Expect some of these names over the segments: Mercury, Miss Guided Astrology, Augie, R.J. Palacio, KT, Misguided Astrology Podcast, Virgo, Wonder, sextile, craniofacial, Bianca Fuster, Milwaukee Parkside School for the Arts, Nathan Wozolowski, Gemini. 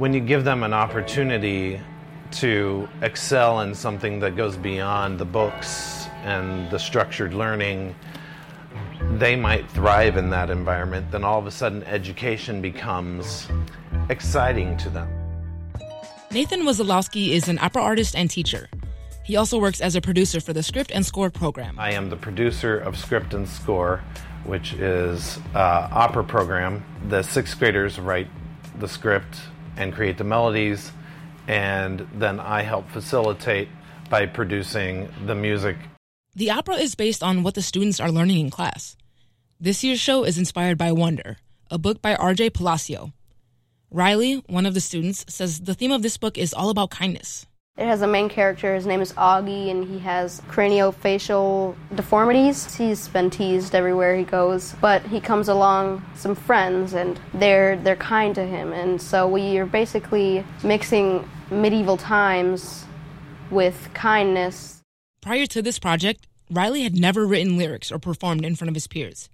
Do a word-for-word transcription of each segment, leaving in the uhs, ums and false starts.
when you give them an opportunity to excel in something that goes beyond the books and the structured learning, they might thrive in that environment. Then all of a sudden, education becomes exciting to them. Nathan Wozolowski is an opera artist and teacher. He also works as a producer for the Script and Score program. I am the producer of Script and Score, which is an uh, opera program. The sixth graders write the script and create the melodies, and then I help facilitate by producing the music. The opera is based on what the students are learning in class. This year's show is inspired by Wonder, a book by R J Palacio. Riley, one of the students, says the theme of this book is all about kindness. It has a main character. His name is Augie, and he has craniofacial deformities. He's been teased everywhere he goes, but he comes along some friends, and they're they're kind to him. And so we are basically mixing medieval times with kindness. Prior to this project, Riley had never written lyrics or performed in front of his peers.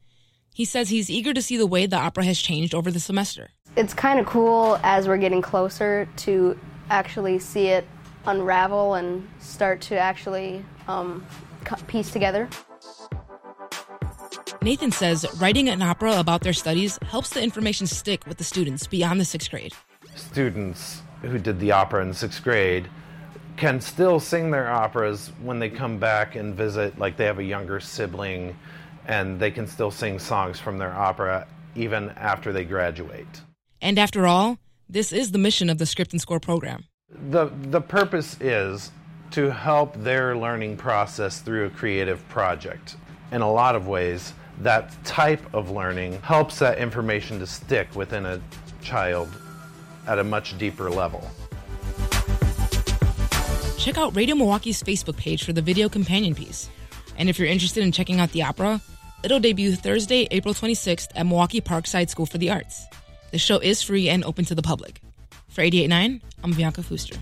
He says he's eager to see the way the opera has changed over the semester. It's kind of cool as we're getting closer to actually see it unravel and start to actually um, piece together. Nathan says writing an opera about their studies helps the information stick with the students beyond the sixth grade. Students who did the opera in sixth grade can still sing their operas when they come back and visit, like they have a younger sibling, and they can still sing songs from their opera even after they graduate. And after all, this is the mission of the Script and Score program. The the purpose is to help their learning process through a creative project. In a lot of ways, that type of learning helps that information to stick within a child at a much deeper level. Check out Radio Milwaukee's Facebook page for the video companion piece. And if you're interested in checking out the opera, it'll debut Thursday, April twenty-sixth at Milwaukee Parkside School for the Arts. The show is free and open to the public. For eighty-eight point nine, I'm Bianca Fuster.